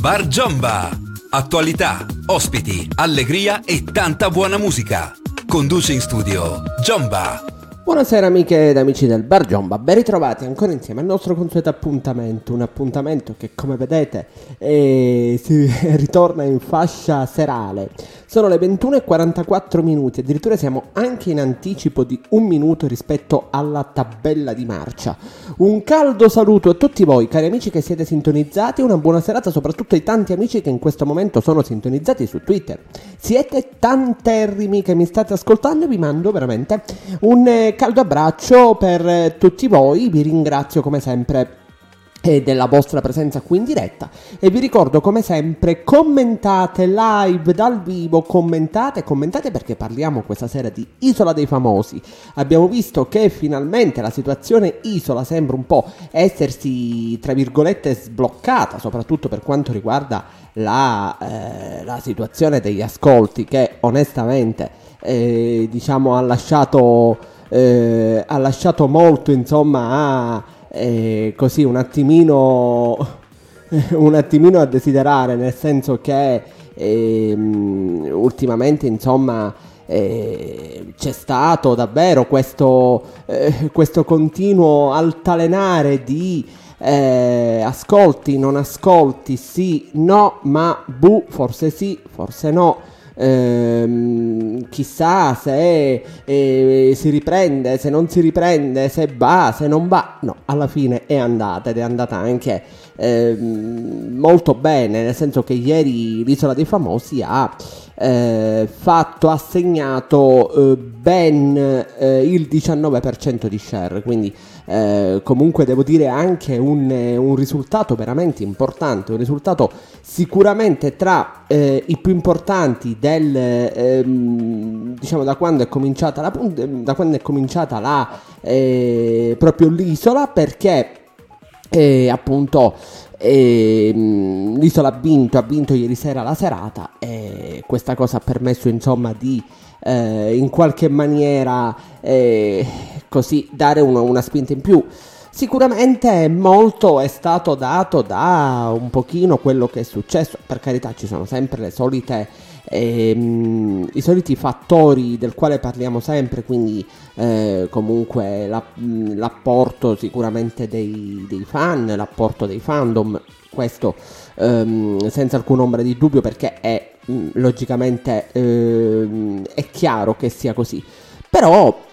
Bar Giomba. Attualità, ospiti, allegria e tanta buona musica. Conduce in studio Giomba. Buonasera amiche ed amici del Bar Giomba, ben ritrovati ancora insieme al nostro consueto appuntamento, un appuntamento che come vedete si ritorna in fascia serale. Sono le 21:44 minuti, addirittura siamo anche in anticipo di un minuto rispetto alla tabella di marcia. Un caldo saluto a tutti voi, cari amici che siete sintonizzati, una buona serata soprattutto ai tanti amici che in questo momento sono sintonizzati su Twitter. Siete tanterrimi che mi state ascoltando e vi mando veramente un caldo abbraccio per tutti voi, vi ringrazio come sempre e della vostra presenza qui in diretta e vi ricordo come sempre commentate live dal vivo, commentate perché parliamo questa sera di Isola dei Famosi. Abbiamo visto che finalmente la situazione Isola sembra un po' essersi tra virgolette sbloccata, soprattutto per quanto riguarda la situazione degli ascolti che onestamente diciamo ha lasciato molto, insomma così un attimino a desiderare, nel senso che ultimamente insomma c'è stato davvero questo continuo altalenare di ascolti, non ascolti, sì, no, ma bu, forse sì, forse no. Chissà se si riprende, se non si riprende, se va, se non va. No, alla fine è andata ed è andata anche molto bene, nel senso che ieri l'Isola dei Famosi ha assegnato ben il 19% di share, quindi comunque devo dire anche un risultato veramente importante, un risultato sicuramente tra i più importanti diciamo da quando è cominciata proprio l'Isola, perché appunto l'Isola ha vinto ieri sera la serata e questa cosa ha permesso insomma di in qualche maniera così dare una spinta in più. Sicuramente molto è stato dato da un pochino quello che è successo, per carità ci sono sempre le solite i soliti fattori del quale parliamo sempre, quindi comunque l'apporto sicuramente dei fan, l'apporto dei fandom, questo senza alcun ombra di dubbio, perché è logicamente è chiaro che sia così. Però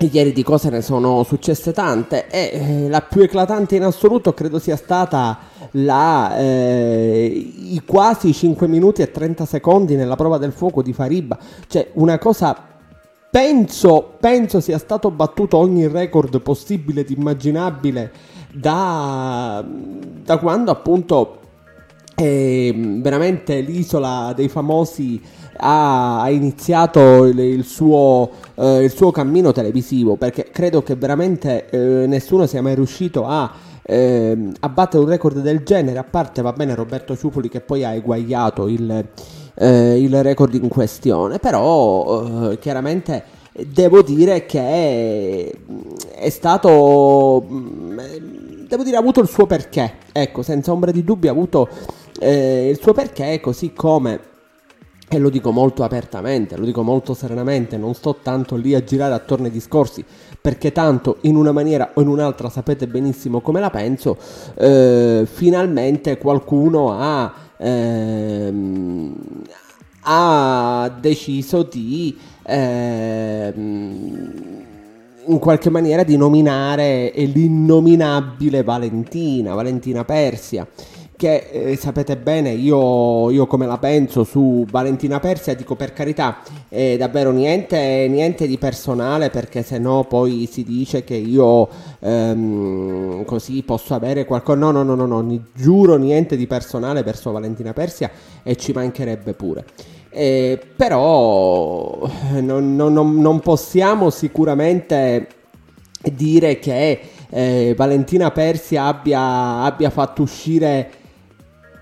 ieri di cose ne sono successe tante e la più eclatante in assoluto credo sia stata i quasi 5 minuti e 30 secondi nella prova del fuoco di Fariba. Cioè una cosa, penso sia stato battuto ogni record possibile ed immaginabile da quando appunto veramente l'Isola dei Famosi ha iniziato il suo cammino televisivo, perché credo che veramente nessuno sia mai riuscito a battere un record del genere, a parte va bene Roberto Ciufoli che poi ha eguagliato il record in questione. Però chiaramente devo dire che è stato, devo dire, ha avuto il suo perché, ecco, senza ombra di dubbio ha avuto il suo perché, così come, e lo dico molto apertamente, lo dico molto serenamente, non sto tanto lì a girare attorno ai discorsi, perché tanto in una maniera o in un'altra sapete benissimo come la penso. Finalmente qualcuno ha deciso di in qualche maniera di nominare l'innominabile Valentina Persia, che sapete bene io come la penso su Valentina Persia. Dico, per carità, davvero niente di personale, perché sennò poi si dice che io così posso avere qualcosa. No, giuro, niente di personale verso Valentina Persia e ci mancherebbe pure. Però non possiamo sicuramente dire che Valentina Persia abbia fatto uscire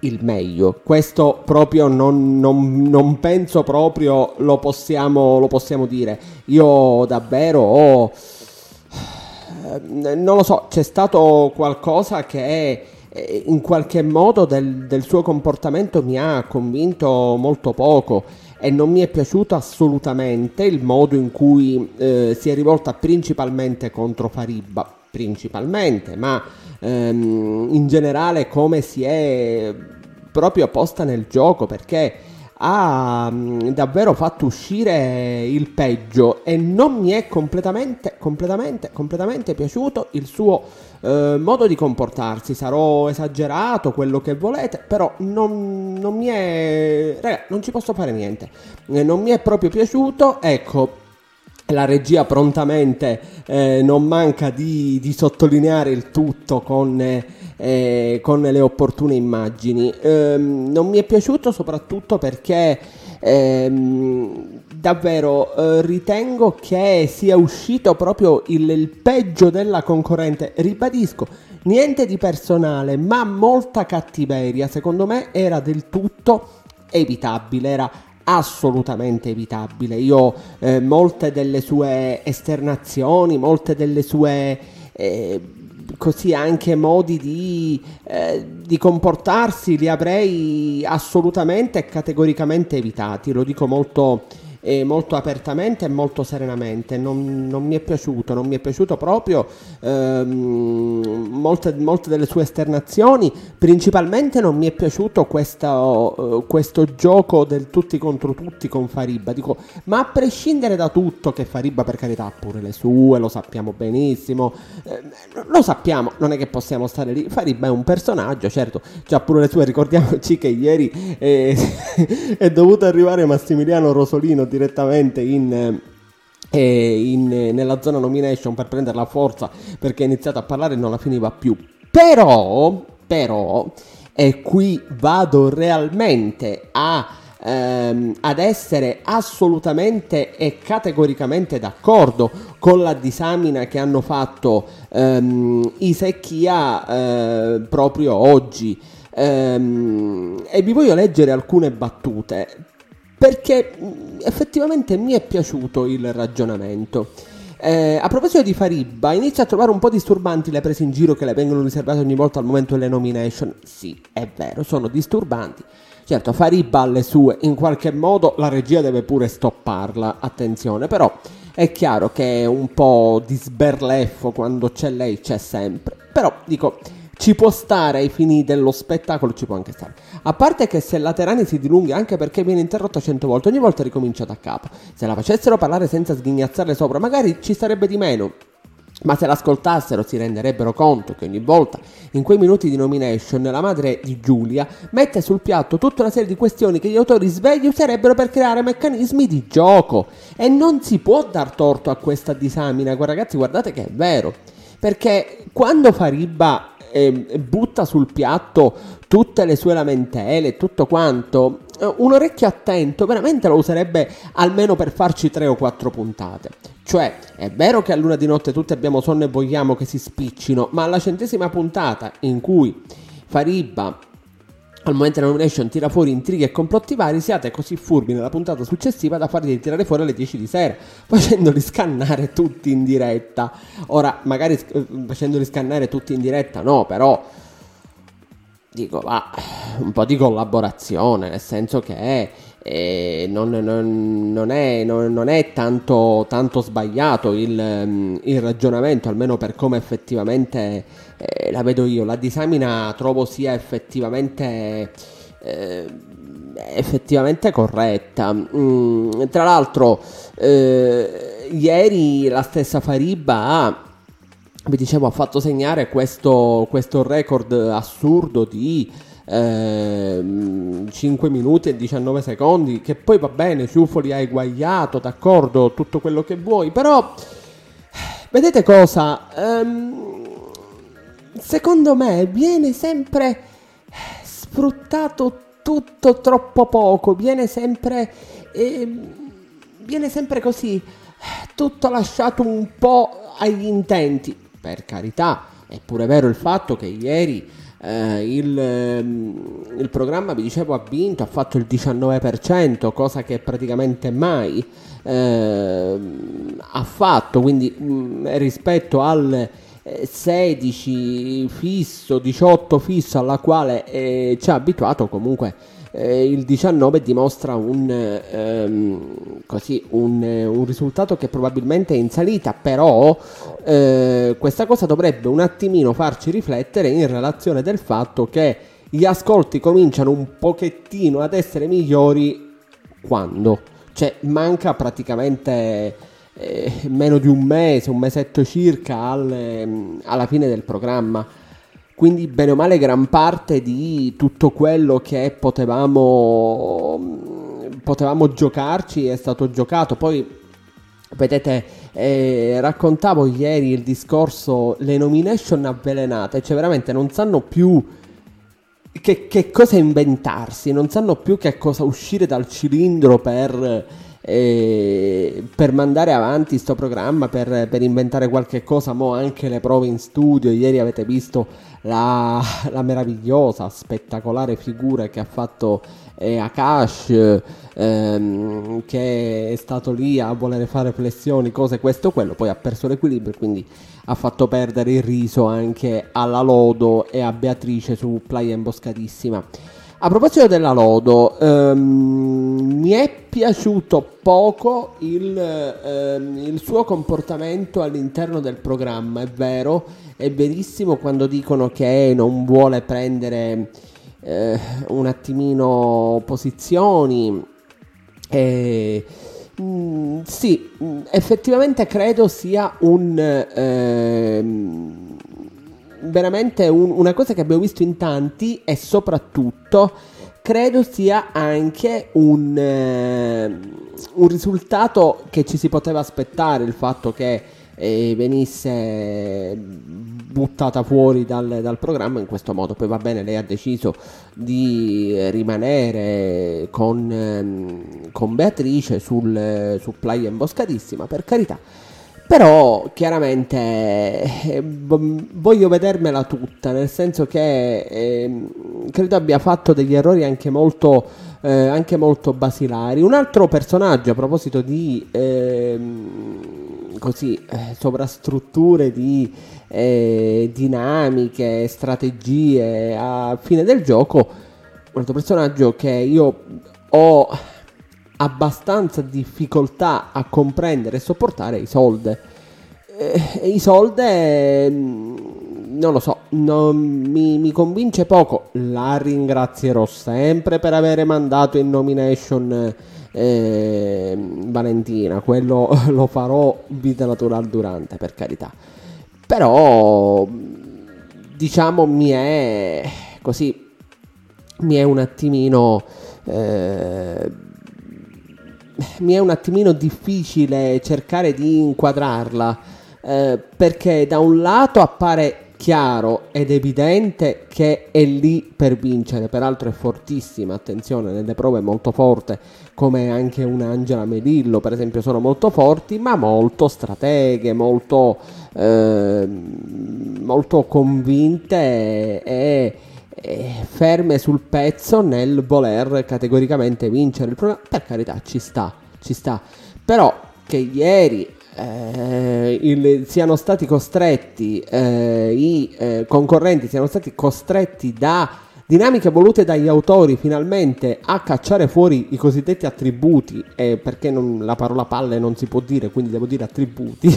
il meglio. Questo proprio non penso proprio lo possiamo dire. Io davvero non lo so, c'è stato qualcosa che in qualche modo del suo comportamento mi ha convinto molto poco, e non mi è piaciuto assolutamente il modo in cui si è rivolta principalmente contro Fariba, ma in generale come si è proprio posta nel gioco, perché ha davvero fatto uscire il peggio, e non mi è completamente piaciuto il suo modo di comportarsi. Sarò esagerato, quello che volete, però non mi è... Raga, non ci posso fare niente, non mi è proprio piaciuto, ecco. La regia prontamente non manca di sottolineare il tutto con le opportune immagini. Non mi è piaciuto soprattutto perché davvero ritengo che sia uscito proprio il peggio della concorrente. Ribadisco, niente di personale, ma molta cattiveria. Secondo me era del tutto evitabile, era assolutamente evitabile. Io molte delle sue esternazioni, molte delle sue così anche modi di comportarsi li avrei assolutamente e categoricamente evitati. Lo dico molto apertamente e molto serenamente. Non mi è piaciuto proprio molte delle sue esternazioni. Principalmente non mi è piaciuto questo gioco del tutti contro tutti con Fariba. Dico, ma a prescindere da tutto, che Fariba, per carità, ha pure le sue, lo sappiamo benissimo, lo sappiamo, non è che possiamo stare lì. Fariba è un personaggio, certo, c'ha pure le sue. Ricordiamoci che ieri è dovuto arrivare Massimiliano Rosolino direttamente nella zona nomination per prenderla a forza, perché ha iniziato a parlare e non la finiva più. Però e qui vado realmente ad essere assolutamente e categoricamente d'accordo con la disamina che hanno fatto Isa e Chia proprio oggi, e vi voglio leggere alcune battute, perché effettivamente mi è piaciuto il ragionamento. A proposito di Fariba, inizia a trovare un po' disturbanti le prese in giro che le vengono riservate ogni volta al momento delle nomination. Sì, è vero, sono disturbanti. Certo, Fariba ha le sue, in qualche modo la regia deve pure stopparla, attenzione, però è chiaro che è un po' di sberleffo, quando c'è lei c'è sempre. Però, dico, ci può stare ai fini dello spettacolo, ci può anche stare. A parte che se Laterani si dilunga anche perché viene interrotta 100 volte, ogni volta ricomincia da capo. Se la facessero parlare senza sghignazzarle sopra, magari ci sarebbe di meno. Ma se l'ascoltassero si renderebbero conto che ogni volta, in quei minuti di nomination, la madre di Giulia mette sul piatto tutta una serie di questioni che gli autori svegli userebbero per creare meccanismi di gioco. E non si può dar torto a questa disamina. Ragazzi, guardate che è vero, perché quando Fariba butta sul piatto tutte le sue lamentele, tutto quanto, un orecchio attento veramente lo userebbe almeno per farci 3 o 4 puntate. Cioè, è vero che a luna di notte tutti abbiamo sonno e vogliamo che si spiccino, ma alla 100ª puntata, in cui Fariba al momento della nomination tira fuori intrighi e complotti vari, siate così furbi nella puntata successiva da farli tirare fuori alle 10 di sera, facendoli scannare tutti in diretta. Ora, magari facendoli scannare tutti in diretta no, però dico, va, un po' di collaborazione, nel senso che non è tanto sbagliato il ragionamento, almeno per come effettivamente la vedo io. La disamina trovo sia effettivamente corretta. Tra l'altro ieri la stessa Fariba ha fatto segnare questo record assurdo di 5 minuti e 19 secondi, che poi va bene, Ciufoli ha eguagliato, d'accordo, tutto quello che vuoi, però vedete cosa? Secondo me viene sempre sfruttato tutto troppo poco, viene sempre così, tutto lasciato un po' agli intenti. Per carità, è pure vero il fatto che ieri il programma, vi dicevo, ha vinto, ha fatto il 19%, cosa che praticamente mai ha fatto, quindi rispetto al 16 fisso, 18 fisso, alla quale ci ha abituato. Comunque il 19 dimostra un risultato che probabilmente è in salita, però questa cosa dovrebbe un attimino farci riflettere in relazione del fatto che gli ascolti cominciano un pochettino ad essere migliori quando? Cioè manca praticamente... meno di un mesetto circa alla fine del programma, quindi bene o male gran parte di tutto quello che potevamo giocarci è stato giocato. Poi vedete, raccontavo ieri il discorso, le nomination avvelenate, cioè veramente non sanno più che cosa inventarsi, non sanno più che cosa uscire dal cilindro per mandare avanti sto programma, per inventare qualche cosa. Mo anche le prove in studio, ieri avete visto la meravigliosa, spettacolare figura che ha fatto Akash, che è stato lì a volere fare flessioni, cose questo quello, poi ha perso l'equilibrio, quindi ha fatto perdere il riso anche alla Lodo e a Beatrice su Playa Imboscatissima. A proposito della Lodo, mi è piaciuto poco il suo comportamento all'interno del programma. È vero, è verissimo quando dicono che non vuole prendere un attimino posizioni. Sì, effettivamente credo sia veramente una cosa che abbiamo visto in tanti, e soprattutto credo sia anche un risultato che ci si poteva aspettare, il fatto che venisse buttata fuori dal programma in questo modo. Poi va bene, lei ha deciso di rimanere con Beatrice su Playa Imboscatissima, per carità. Però chiaramente voglio vedermela tutta, nel senso che credo abbia fatto degli errori anche molto basilari. Un altro personaggio, a proposito di sovrastrutture, di dinamiche, strategie a fine del gioco, un altro personaggio che io ho abbastanza difficoltà a comprendere e sopportare, Isolde, non lo so, mi convince poco. La ringrazierò sempre per avere mandato in nomination Valentina, quello lo farò vita natural durante, per carità, però diciamo mi è un attimino difficile cercare di inquadrarla, perché da un lato appare chiaro ed evidente che è lì per vincere, peraltro è fortissima, attenzione, nelle prove è molto forte, come anche un'Angela Melillo per esempio sono molto forti, ma molto strateghe, molto convinte e ferme sul pezzo nel voler categoricamente vincere il programma. Per carità, ci sta, però che ieri i concorrenti siano stati costretti da dinamiche volute dagli autori finalmente a cacciare fuori i cosiddetti attributi, perché la parola palle non si può dire, quindi devo dire attributi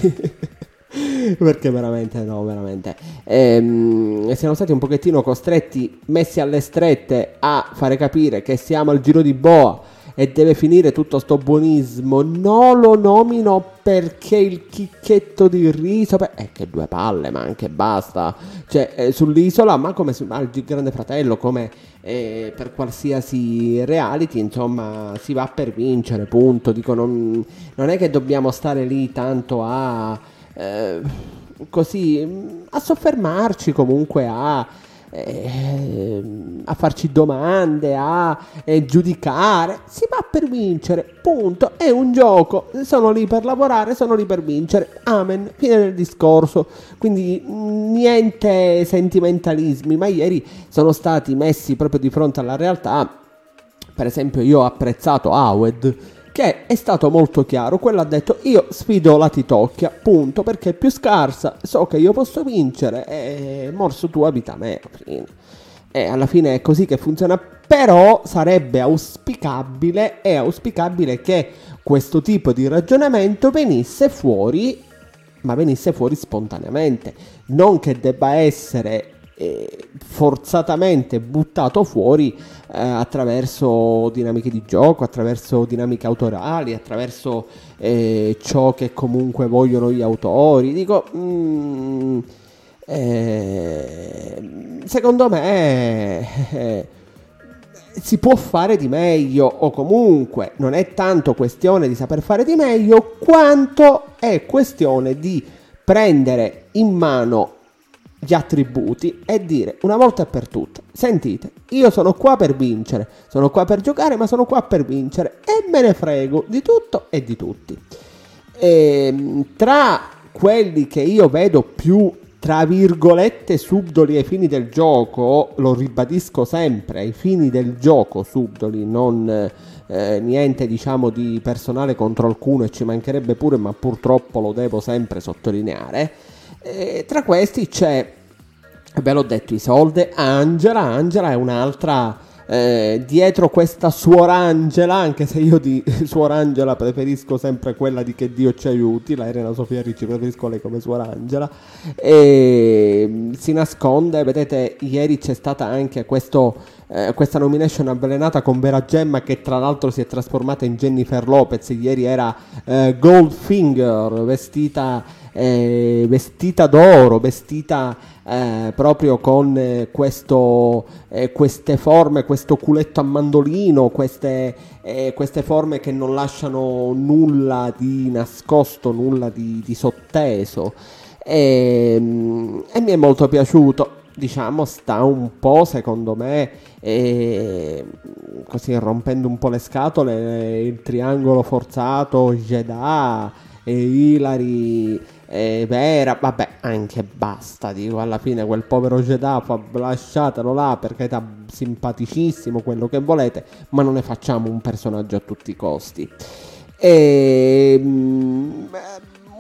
perché veramente siamo stati un pochettino costretti, messi alle strette, a fare capire che siamo al giro di boa e deve finire tutto sto buonismo, non lo nomino perché il chicchetto di riso che due palle, ma anche basta, cioè sull'isola, ma come al Grande Fratello, come per qualsiasi reality, insomma si va per vincere, punto. Dico, non è che dobbiamo stare lì tanto a soffermarci, comunque a farci domande, a giudicare. Si va per vincere, punto, è un gioco, sono lì per lavorare, sono lì per vincere, amen, fine del discorso. Quindi niente sentimentalismi, ma ieri sono stati messi proprio di fronte alla realtà. Per esempio io ho apprezzato Awed, che è stato molto chiaro. Quello ha detto: io sfido la Titocchia, punto, perché è più scarsa, so che io posso vincere e morso tu abita me. E alla fine è così che funziona. Però sarebbe auspicabile, è auspicabile che questo tipo di ragionamento venisse fuori, ma venisse fuori spontaneamente, non che debba essere forzatamente buttato fuori attraverso dinamiche di gioco, attraverso dinamiche autorali, attraverso ciò che comunque vogliono gli autori. Dico, secondo me si può fare di meglio, o comunque non è tanto questione di saper fare di meglio quanto è questione di prendere in mano gli attributi e dire una volta per tutte: sentite, io sono qua per vincere, sono qua per giocare, ma sono qua per vincere e me ne frego di tutto e di tutti. E tra quelli che io vedo più, tra virgolette, subdoli ai fini del gioco, lo ribadisco sempre, ai fini del gioco subdoli, non niente diciamo di personale contro alcuno, e ci mancherebbe pure, ma purtroppo lo devo sempre sottolineare. Tra questi c'è, ve l'ho detto, Isolde, Angela è un'altra, dietro questa suor Angela, anche se io di suor Angela preferisco sempre quella di Che Dio ci aiuti, la Elena Sofia Ricci, preferisco lei come suor Angela, e si nasconde. Vedete, ieri c'è stata anche questa nomination avvelenata con Vera Gemma, che tra l'altro si è trasformata in Jennifer Lopez. Ieri era Goldfinger vestita d'oro, vestita proprio con queste forme, questo culetto a mandolino, queste forme che non lasciano nulla di nascosto, nulla di sotteso, e mi è molto piaciuto. Diciamo, sta un po', secondo me, così rompendo un po' le scatole, il triangolo forzato Jeddah, Ilary, Vera, vabbè, anche basta. Dico, alla fine quel povero Jeddah, lasciatelo là, perché è simpaticissimo, quello che volete, ma non ne facciamo un personaggio a tutti i costi.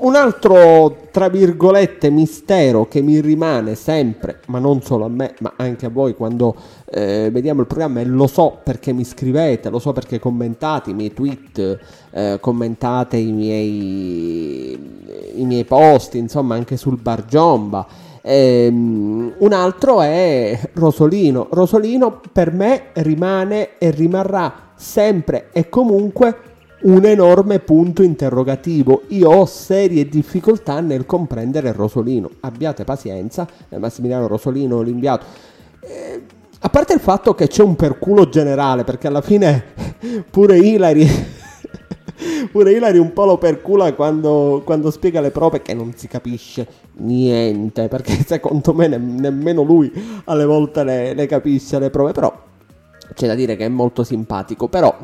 Un altro, tra virgolette, mistero che mi rimane sempre, ma non solo a me, ma anche a voi quando vediamo il programma, e lo so perché mi scrivete, lo so perché commentate i miei tweet, commentate i miei post, insomma, anche sul Bar Giomba. Un altro è Rosolino. Rosolino per me rimane e rimarrà sempre e comunque un enorme punto interrogativo. Io ho serie difficoltà nel comprendere Rosolino, abbiate pazienza. Massimiliano Rosolino, l'inviato, a parte il fatto che c'è un perculo generale, perché alla fine pure Ilary un po' lo percula quando spiega le prove, che non si capisce niente, perché secondo me nemmeno lui alle volte le capisce le prove. Però c'è da dire che è molto simpatico. Però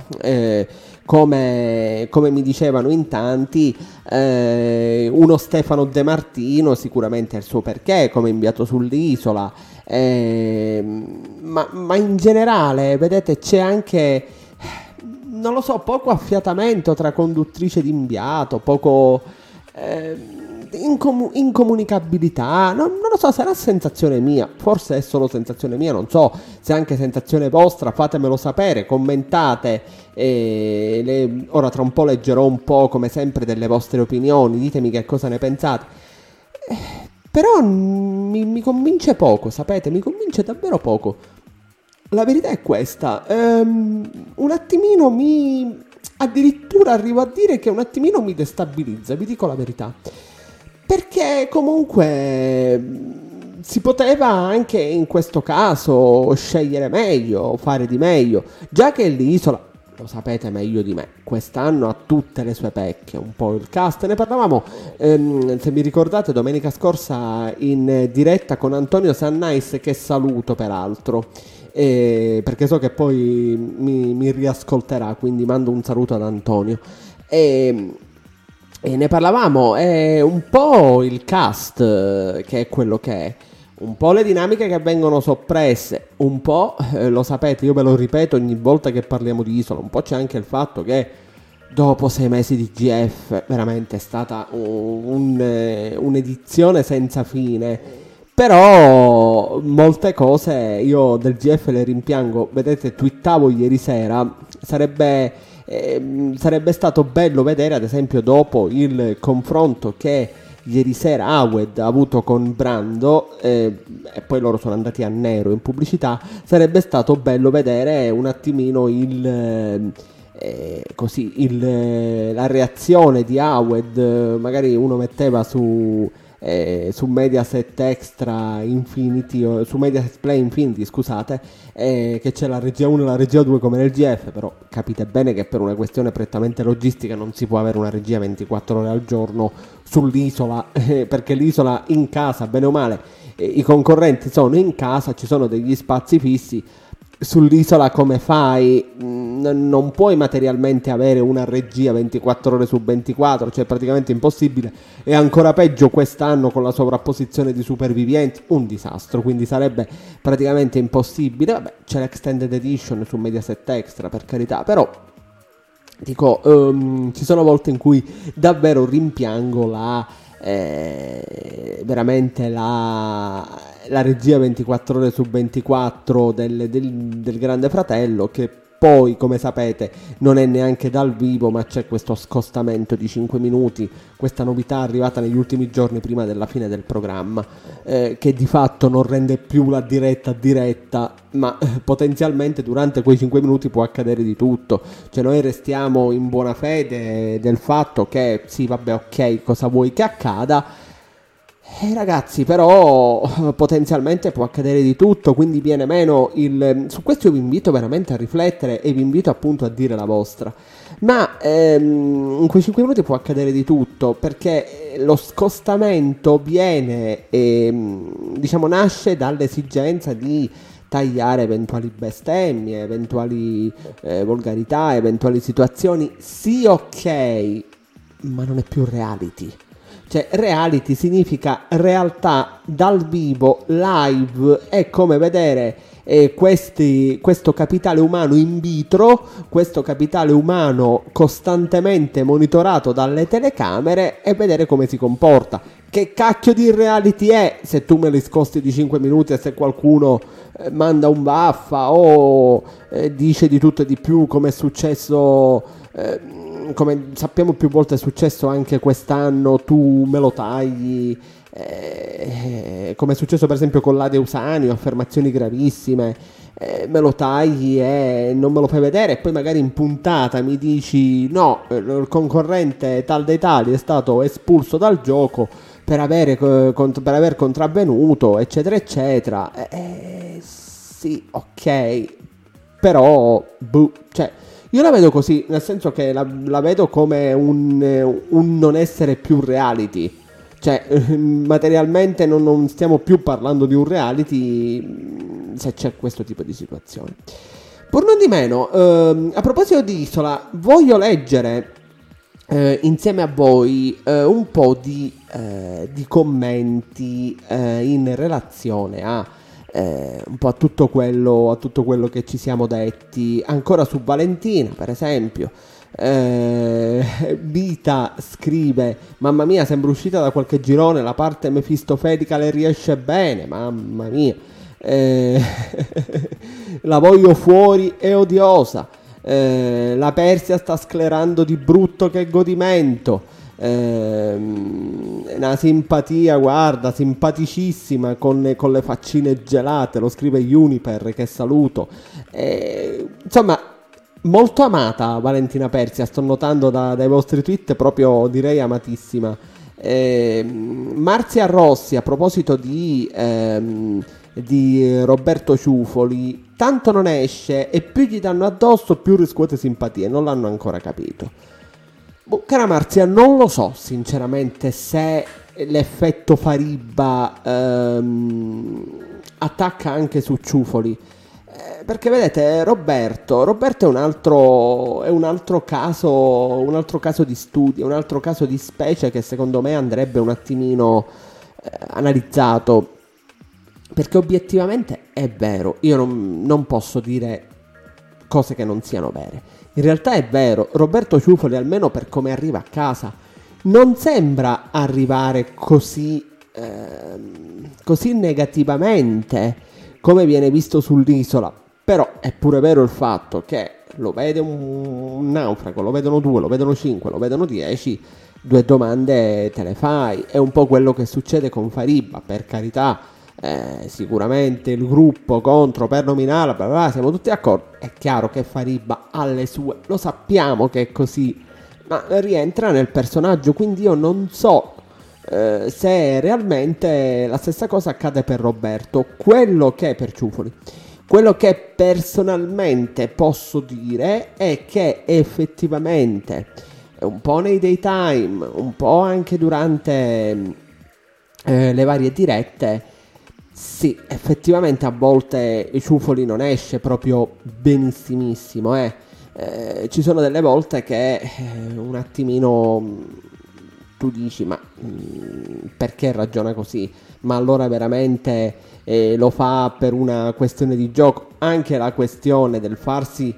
come mi dicevano in tanti, uno Stefano De Martino sicuramente ha il suo perché come inviato sull'isola, ma in generale, vedete, c'è anche, non lo so, poco affiatamento tra conduttrice ed inviato, poco incomunicabilità, non lo so, sarà sensazione mia, forse è solo sensazione mia, non so se è anche sensazione vostra, fatemelo sapere, commentate, ora tra un po' leggerò un po' come sempre delle vostre opinioni, ditemi che cosa ne pensate. Però mi convince poco, sapete, mi convince davvero poco, la verità è questa. Un attimino addirittura arrivo a dire che un attimino mi destabilizza, vi dico la verità, perché comunque si poteva anche in questo caso scegliere meglio, fare di meglio, già che l'isola, lo sapete meglio di me, quest'anno ha tutte le sue pecche, un po' il cast, ne parlavamo se mi ricordate domenica scorsa in diretta con Antonio Sannais, che saluto peraltro, perché so che poi mi riascolterà, quindi mando un saluto ad Antonio. E ne parlavamo, è un po' il cast che è quello che è, un po' le dinamiche che vengono soppresse, un po', lo sapete, io ve lo ripeto ogni volta che parliamo di Isola, un po' c'è anche il fatto che dopo 6 mesi di GF, veramente è stata un'edizione senza fine. Però molte cose io del GF le rimpiango. Vedete, twittavo ieri sera, sarebbe stato bello vedere, ad esempio, dopo il confronto che ieri sera Awed ha avuto con Brando, e poi loro sono andati a nero in pubblicità. Sarebbe stato bello vedere un attimino la reazione di Awed. Magari uno metteva su Mediaset Extra Infinity, o su Mediaset Play Infinity, scusate, che c'è la regia 1 e la regia 2 come nel GF, però capite bene che per una questione prettamente logistica non si può avere una regia 24 ore al giorno sull'isola, perché l'isola in casa, bene o male, i concorrenti sono in casa, ci sono degli spazi fissi. Sull'isola come fai? Non puoi materialmente avere una regia 24 ore su 24, cioè praticamente impossibile, e ancora peggio quest'anno con la sovrapposizione di Superviventi, un disastro, quindi sarebbe praticamente impossibile. Vabbè, c'è l'Extended Edition su Mediaset Extra, per carità, però dico, ci sono volte in cui davvero rimpiango veramente la regia 24 ore su 24 del Grande Fratello, che poi, come sapete, non è neanche dal vivo, ma c'è questo scostamento di 5 minuti, questa novità arrivata negli ultimi giorni prima della fine del programma, che di fatto non rende più la diretta, ma potenzialmente durante quei 5 minuti può accadere di tutto. Cioè, noi restiamo in buona fede del fatto che sì, vabbè, ok, cosa vuoi che accada? Ragazzi, però potenzialmente può accadere di tutto, quindi viene meno su questo io vi invito veramente a riflettere e vi invito appunto a dire la vostra. Ma in quei 5 minuti può accadere di tutto, perché lo scostamento viene, nasce dall'esigenza di tagliare eventuali bestemmie, eventuali volgarità, eventuali situazioni. Sì, ok, ma non è più reality. Cioè, reality significa realtà dal vivo, live, è come vedere questo capitale umano in vitro, questo capitale umano costantemente monitorato dalle telecamere e vedere come si comporta. Che cacchio di reality è se tu me li scosti di 5 minuti e se qualcuno manda un baffa o dice di tutto e di più, come è successo, come sappiamo più volte è successo anche quest'anno, tu me lo tagli, come è successo per esempio con la Deusanio, affermazioni gravissime, me lo tagli e non me lo fai vedere, e poi magari in puntata mi dici no, il concorrente tal dei tali è stato espulso dal gioco per aver contravvenuto, eccetera eccetera. Sì, ok, però cioè, io la vedo così, nel senso che la vedo come un non essere più reality. Cioè, materialmente non stiamo più parlando di un reality se c'è questo tipo di situazione. Pur non di meno, a proposito di Isola, voglio leggere insieme a voi un po' di commenti in relazione a un po' a tutto quello che ci siamo detti, ancora su Valentina, per esempio. Vita scrive: mamma mia, sembra uscita da qualche girone, la parte mefistofelica le riesce bene, mamma mia. La voglio fuori, è odiosa. La Persia sta sclerando di brutto, che godimento. Una simpatia, guarda, simpaticissima con le faccine gelate, lo scrive Juniper, che saluto. Insomma, molto amata Valentina Persia, sto notando dai vostri tweet, proprio direi amatissima. Marzia Rossi, a proposito di Roberto Ciufoli: tanto non esce e più gli danno addosso più riscuote simpatie, non l'hanno ancora capito. Cara Marzia, non lo so sinceramente se l'effetto Fariba attacca anche su Ciufoli, perché vedete, Roberto è un altro caso di studio, un altro caso di specie che secondo me andrebbe un attimino analizzato, perché obiettivamente è vero, io non posso dire cose che non siano vere. In realtà è vero, Roberto Ciufoli, almeno per come arriva a casa, non sembra arrivare così negativamente come viene visto sull'isola. Però è pure vero il fatto che lo vede un naufrago, lo vedono 2, lo vedono 5, lo vedono 10, 2 domande te le fai. È un po' quello che succede con Fariba, per carità. Sicuramente il gruppo contro per nominarla, bla bla, siamo tutti d'accordo. È chiaro che Fariba ha le sue, lo sappiamo che è così, ma rientra nel personaggio, quindi io non so se realmente la stessa cosa accade per Roberto. Quello che è per Ciufoli, quello che personalmente posso dire è che effettivamente un po' nei daytime, un po' anche durante le varie dirette, sì, effettivamente a volte i Ciufoli non esce proprio benissimissimo. Ci sono delle volte che un attimino tu dici ma perché ragiona così? Ma allora veramente lo fa per una questione di gioco? Anche la questione del farsi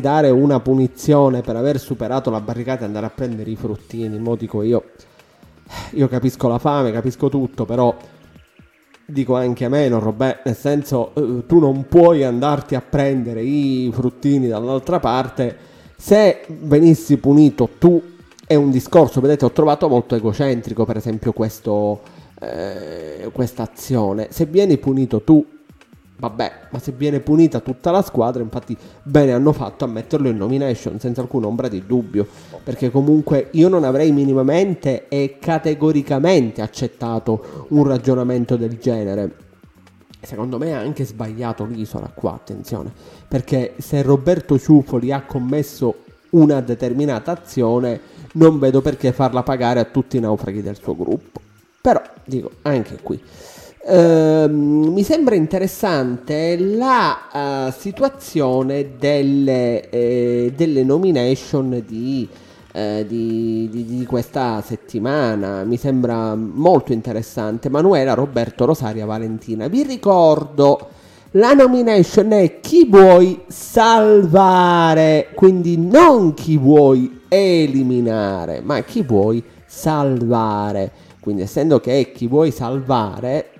dare una punizione per aver superato la barricata e andare a prendere i fruttini, mo dico io capisco la fame, capisco tutto, però dico anche meno, Robè, nel senso tu non puoi andarti a prendere i fruttini dall'altra parte. Se venissi punito tu è un discorso, vedete, ho trovato molto egocentrico per esempio questa azione. Se vieni punito tu, vabbè, ma se viene punita tutta la squadra, infatti bene hanno fatto a metterlo in nomination senza alcuna ombra di dubbio, perché comunque io non avrei minimamente e categoricamente accettato un ragionamento del genere. Secondo me ha anche sbagliato l'isola qua, attenzione, perché se Roberto Ciufoli ha commesso una determinata azione non vedo perché farla pagare a tutti i naufraghi del suo gruppo. Però dico anche qui mi sembra interessante la situazione delle nomination di questa settimana. Mi sembra molto interessante. Manuela, Roberto, Rosaria, Valentina. Vi ricordo, la nomination è chi vuoi salvare, quindi non chi vuoi eliminare, ma chi vuoi salvare. Quindi essendo che è chi vuoi salvare,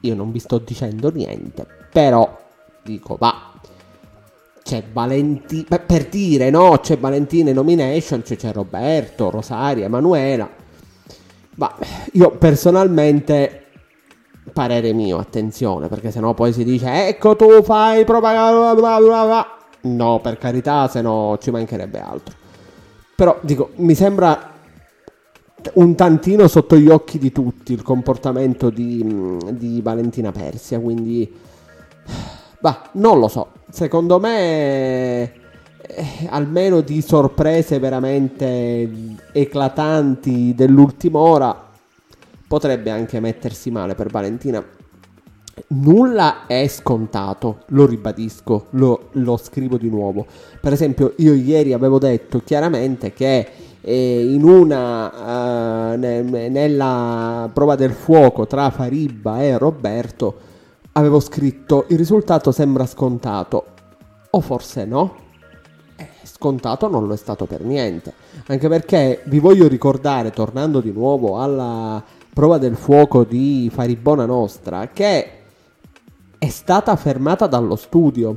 io non vi sto dicendo niente, però dico va, c'è Valentina, per dire, no, c'è Valentina in nomination, cioè c'è Roberto, Rosaria, Emanuela. Ma io personalmente, parere mio, attenzione, perché sennò poi si dice ecco tu fai propaganda. No, per carità, sennò ci mancherebbe altro. Però dico, mi sembra un tantino sotto gli occhi di tutti il comportamento di Valentina Persia, quindi bah, non lo so, secondo me almeno di sorprese veramente eclatanti dell'ultima ora potrebbe anche mettersi male per Valentina. Nulla è scontato, lo ribadisco, lo scrivo di nuovo. Per esempio io ieri avevo detto chiaramente che nella prova del fuoco tra Fariba e Roberto avevo scritto il risultato sembra scontato, o forse no, scontato non lo è stato per niente, anche perché vi voglio ricordare, tornando di nuovo alla prova del fuoco di Faribona Nostra, che è stata fermata dallo studio,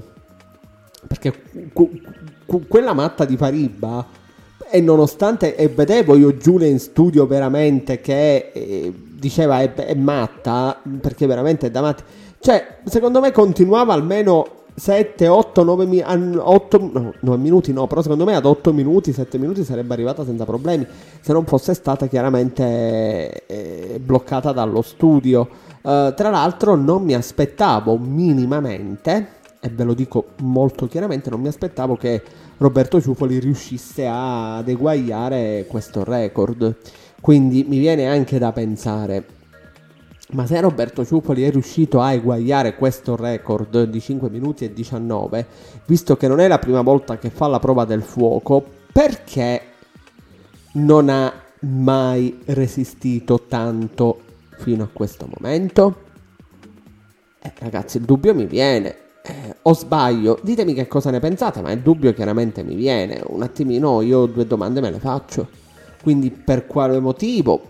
perché quella matta di Fariba, e nonostante vedevo io Giulia in studio veramente che diceva è matta, perché veramente è da matti, cioè secondo me continuava almeno secondo me ad 8 minuti 7 minuti sarebbe arrivata senza problemi, se non fosse stata chiaramente bloccata dallo studio. Tra l'altro non mi aspettavo minimamente, e ve lo dico molto chiaramente, non mi aspettavo che Roberto Ciufoli riuscisse ad eguagliare questo record, quindi mi viene anche da pensare, ma se Roberto Ciufoli è riuscito a eguagliare questo record di 5 minuti e 19, visto che non è la prima volta che fa la prova del fuoco, perché non ha mai resistito tanto fino a questo momento? Ragazzi, il dubbio mi viene. o sbaglio, ditemi che cosa ne pensate, ma il dubbio chiaramente mi viene. Un attimino io due domande me le faccio. Quindi per quale motivo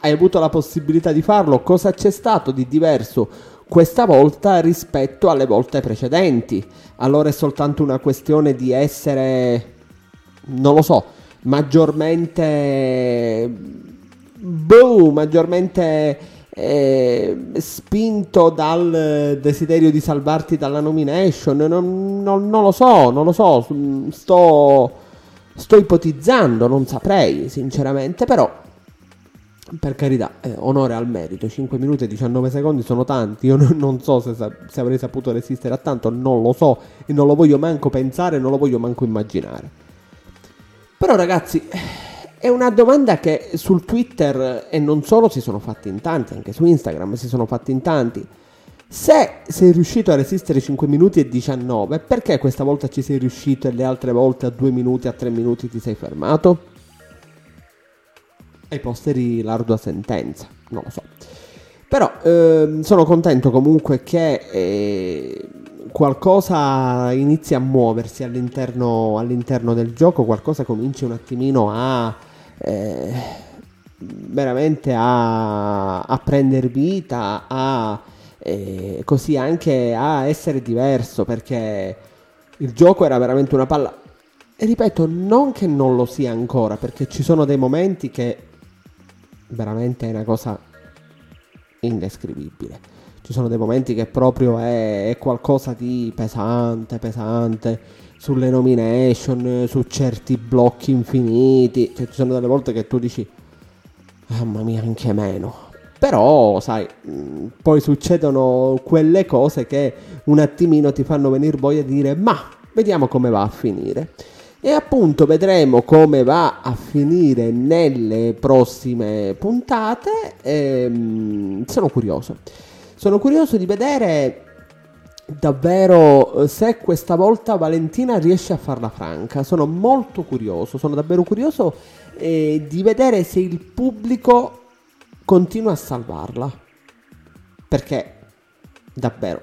hai avuto la possibilità di farlo? Cosa c'è stato di diverso questa volta rispetto alle volte precedenti? Allora è soltanto una questione di essere, non lo so, maggiormente spinto dal desiderio di salvarti dalla nomination. Non lo so, sto ipotizzando, non saprei sinceramente, però per carità, onore al merito. 5 minuti e 19 secondi sono tanti. Io non so se avrei saputo resistere a tanto, non lo so, e non lo voglio manco pensare, non lo voglio manco immaginare. Però ragazzi, è una domanda che sul Twitter, e non solo, si sono fatti in tanti, anche su Instagram si sono fatti in tanti. Se sei riuscito a resistere 5 minuti e 19, perché questa volta ci sei riuscito e le altre volte a 2 minuti, a 3 minuti ti sei fermato? Ai posteri l'ardua sentenza, non lo so. Però sono contento comunque che qualcosa inizia a muoversi all'interno del gioco, qualcosa comincia un attimino a... veramente a prendere vita, così anche a essere diverso, perché il gioco era veramente una palla, e ripeto, non che non lo sia ancora, perché ci sono dei momenti che veramente è una cosa indescrivibile. Ci sono dei momenti che proprio è qualcosa di pesante sulle nomination, su certi blocchi infiniti, cioè, ci sono delle volte che tu dici mamma mia, anche meno. Però, sai, poi succedono quelle cose che un attimino ti fanno venire voglia di dire ma vediamo come va a finire. E appunto vedremo come va a finire nelle prossime puntate. Sono curioso di vedere davvero se questa volta Valentina riesce a farla franca. Sono molto curioso, sono davvero curioso di vedere se il pubblico continua a salvarla, perché davvero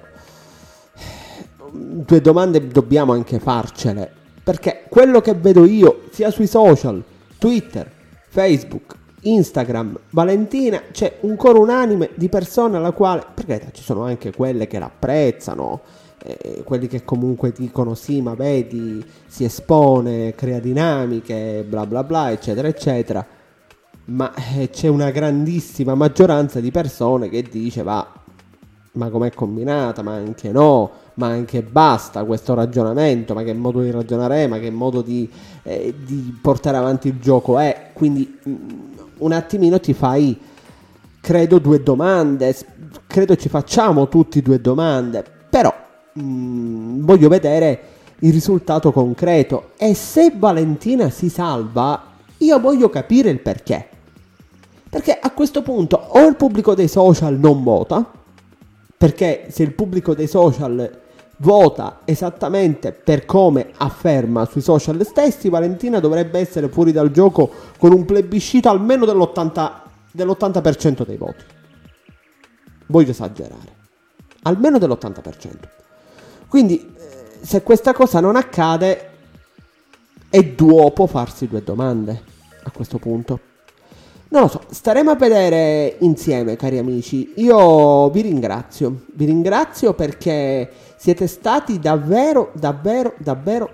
due domande dobbiamo anche farcele, perché quello che vedo io sia sui social, Twitter, Facebook, Instagram, Valentina, c'è un coro unanime di persone alla quale, perché ci sono anche quelle che l'apprezzano, quelli che comunque dicono sì ma vedi, si espone, crea dinamiche, bla bla bla eccetera eccetera, ma c'è una grandissima maggioranza di persone che dice ma com'è combinata, ma anche no, ma anche basta questo ragionamento, ma che modo di ragionare è, ma che modo di portare avanti il gioco è. Quindi un attimino ti fai, credo, due domande, credo ci facciamo tutti due domande, però voglio vedere il risultato concreto, e se Valentina si salva io voglio capire il perché. Perché a questo punto o il pubblico dei social non vota, perché se il pubblico dei social vota esattamente per come afferma sui social stessi, Valentina dovrebbe essere fuori dal gioco con un plebiscito almeno dell'80% dei voti. Voglio esagerare. Almeno dell'80%. Quindi se questa cosa non accade, è duopo farsi due domande a questo punto. Non lo so, staremo a vedere insieme, cari amici. Io vi ringrazio perché siete stati davvero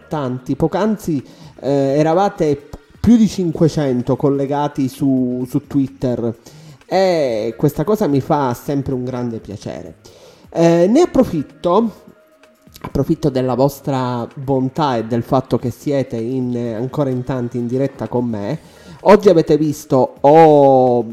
tanti. Poc'anzi eravate più di 500 collegati su Twitter, e questa cosa mi fa sempre un grande piacere. Ne approfitto della vostra bontà e del fatto che siete ancora in tanti in diretta con me. Oggi avete visto, ho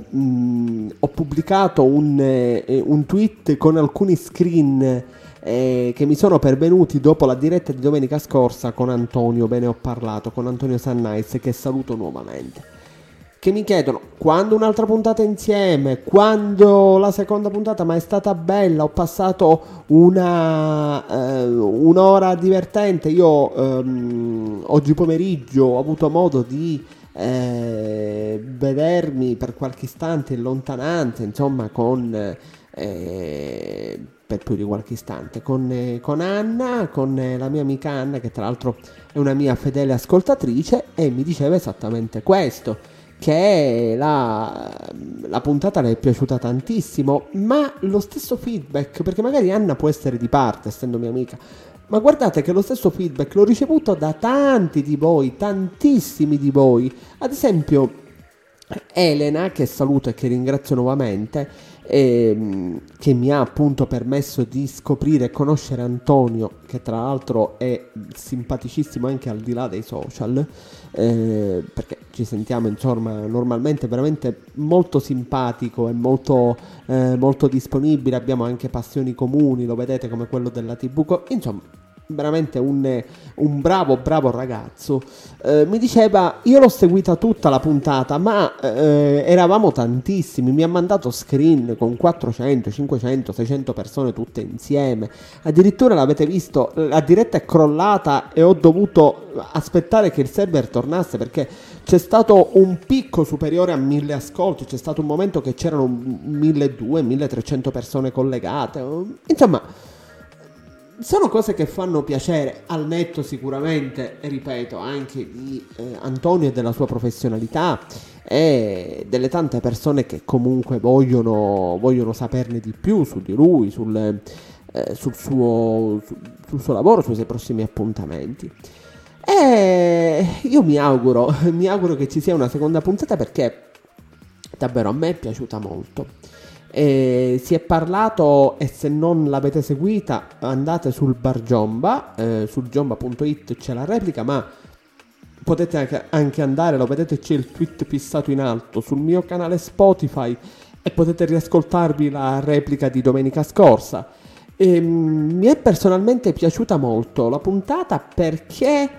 pubblicato un tweet con alcuni screen che mi sono pervenuti dopo la diretta di domenica scorsa con Antonio, ve ne ho parlato, con Antonio Sannais, che saluto nuovamente, che mi chiedono quando un'altra puntata insieme, quando la seconda puntata, ma è stata bella, ho passato un'ora divertente. Io oggi pomeriggio ho avuto modo di vedermi per qualche istante in lontananza, insomma, con per più di qualche istante con Anna, con la mia amica Anna, che tra l'altro è una mia fedele ascoltatrice, e mi diceva esattamente questo, che la puntata le è piaciuta tantissimo, ma lo stesso feedback, perché magari Anna può essere di parte essendo mia amica, ma guardate che lo stesso feedback l'ho ricevuto da tanti di voi, tantissimi di voi. Ad esempio Elena, che saluto e che ringrazio nuovamente, che mi ha appunto permesso di scoprire e conoscere Antonio, che tra l'altro è simpaticissimo anche al di là dei social, perché ci sentiamo insomma normalmente, veramente molto simpatico e molto disponibile, abbiamo anche passioni comuni, lo vedete, come quello della TV, insomma veramente un bravo ragazzo. Mi diceva: io l'ho seguita tutta la puntata, ma eravamo tantissimi, mi ha mandato screen con 400, 500, 600 persone tutte insieme, addirittura l'avete visto, la diretta è crollata e ho dovuto aspettare che il server tornasse, perché c'è stato un picco superiore a 1000 ascolti, c'è stato un momento che c'erano 1200, 1300 persone collegate. Insomma, sono cose che fanno piacere, al netto sicuramente, ripeto, anche di Antonio e della sua professionalità e delle tante persone che comunque vogliono saperne di più su di lui, sul suo lavoro, sui suoi prossimi appuntamenti. E io mi auguro che ci sia una seconda puntata, perché davvero a me è piaciuta molto. Si è parlato, e se non l'avete seguita andate sul Bar Giomba, sul giomba.it c'è la replica, ma potete anche andare, lo vedete, c'è il tweet fissato in alto sul mio canale Spotify e potete riascoltarvi la replica di domenica scorsa. Mi è personalmente piaciuta molto la puntata, perché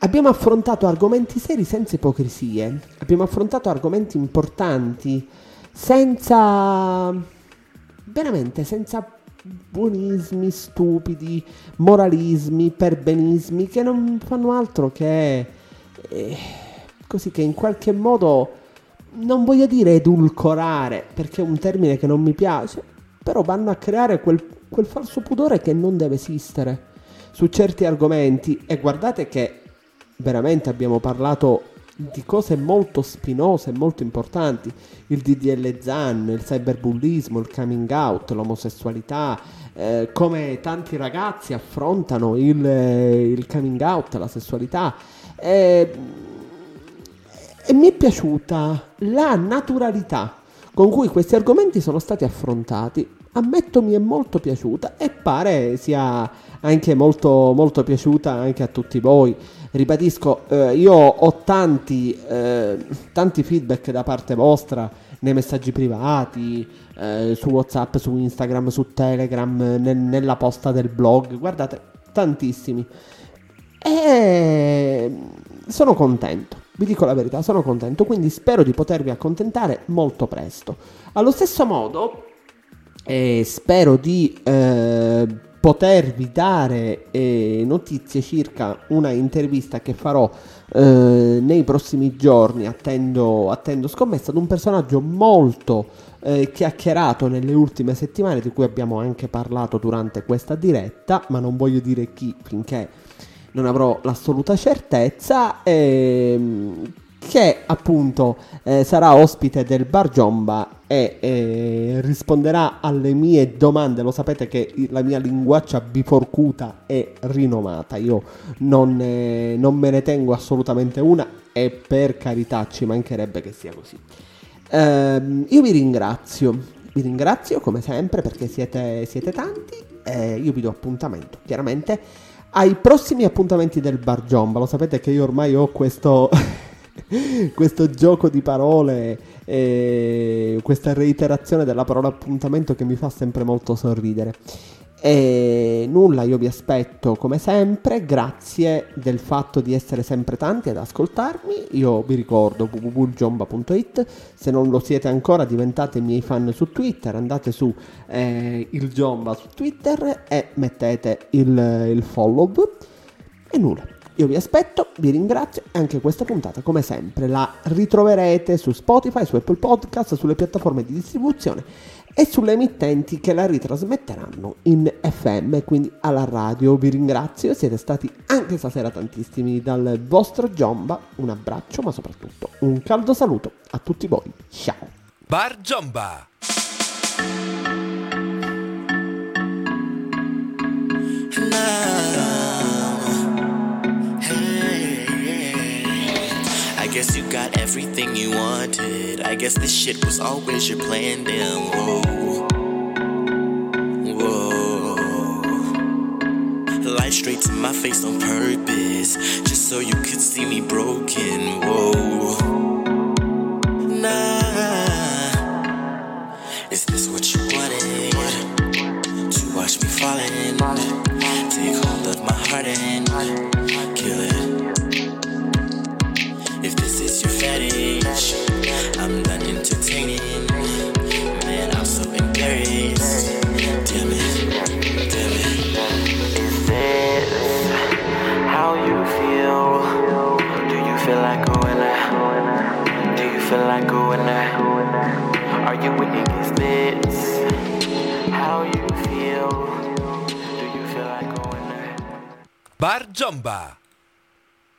abbiamo affrontato argomenti seri senza ipocrisie, abbiamo affrontato argomenti importanti senza buonismi stupidi, moralismi, perbenismi, che non fanno altro che così, che in qualche modo, non voglio dire edulcorare, perché è un termine che non mi piace, però vanno a creare quel falso pudore che non deve esistere su certi argomenti. E guardate che veramente abbiamo parlato di cose molto spinose e molto importanti: il DDL ZAN, il cyberbullismo, il coming out, l'omosessualità, come tanti ragazzi affrontano il coming out, la sessualità, e mi è piaciuta la naturalità con cui questi argomenti sono stati affrontati. Ammetto, mi è molto piaciuta, e pare sia anche molto piaciuta anche a tutti voi. Ribadisco, io ho tanti feedback da parte vostra nei messaggi privati, su WhatsApp, su Instagram, su Telegram, nella posta del blog, guardate, tantissimi, e sono contento, vi dico la verità, sono contento, quindi spero di potervi accontentare molto presto. Allo stesso modo spero di potervi dare notizie circa una intervista che farò nei prossimi giorni, attendo scommessa, ad un personaggio molto chiacchierato nelle ultime settimane, di cui abbiamo anche parlato durante questa diretta, ma non voglio dire chi finché non avrò l'assoluta certezza, che appunto sarà ospite del Bar Giomba e risponderà alle mie domande. Lo sapete che la mia linguaccia biforcuta è rinomata, io non me ne tengo assolutamente una, e per carità, ci mancherebbe che sia così. Io vi ringrazio come sempre, perché siete tanti, io vi do appuntamento chiaramente ai prossimi appuntamenti del Bar Giomba. Lo sapete che io ormai ho questo gioco di parole, questa reiterazione della parola appuntamento, che mi fa sempre molto sorridere. E nulla, io vi aspetto come sempre, grazie del fatto di essere sempre tanti ad ascoltarmi. Io vi ricordo www.giomba.it, se non lo siete ancora diventate miei fan su Twitter, andate su il Giomba su Twitter e mettete il follow, e nulla. Io vi aspetto, vi ringrazio e anche questa puntata, come sempre, la ritroverete su Spotify, su Apple Podcast, sulle piattaforme di distribuzione e sulle emittenti che la ritrasmetteranno in FM, quindi alla radio. Vi ringrazio, siete stati anche stasera tantissimi. Dal vostro Giomba un abbraccio, ma soprattutto un caldo saluto a tutti voi. Ciao! Bar Giomba! I guess you got everything you wanted. I guess this shit was always your plan. Damn, whoa, whoa. Lie straight to my face on purpose, just so you could see me broken. Whoa, nah. Is this what you wanted? To watch me falling, take hold of my heart and kill it. If this is your fetish, I'm not entertaining. Man, I'm so embarrassed. Damn it, damn it. Is this how you feel? Do you feel like a winner? Do you feel like a winner? Are you winning? Is this how you feel? Do you feel like a winner? Bar Giomba.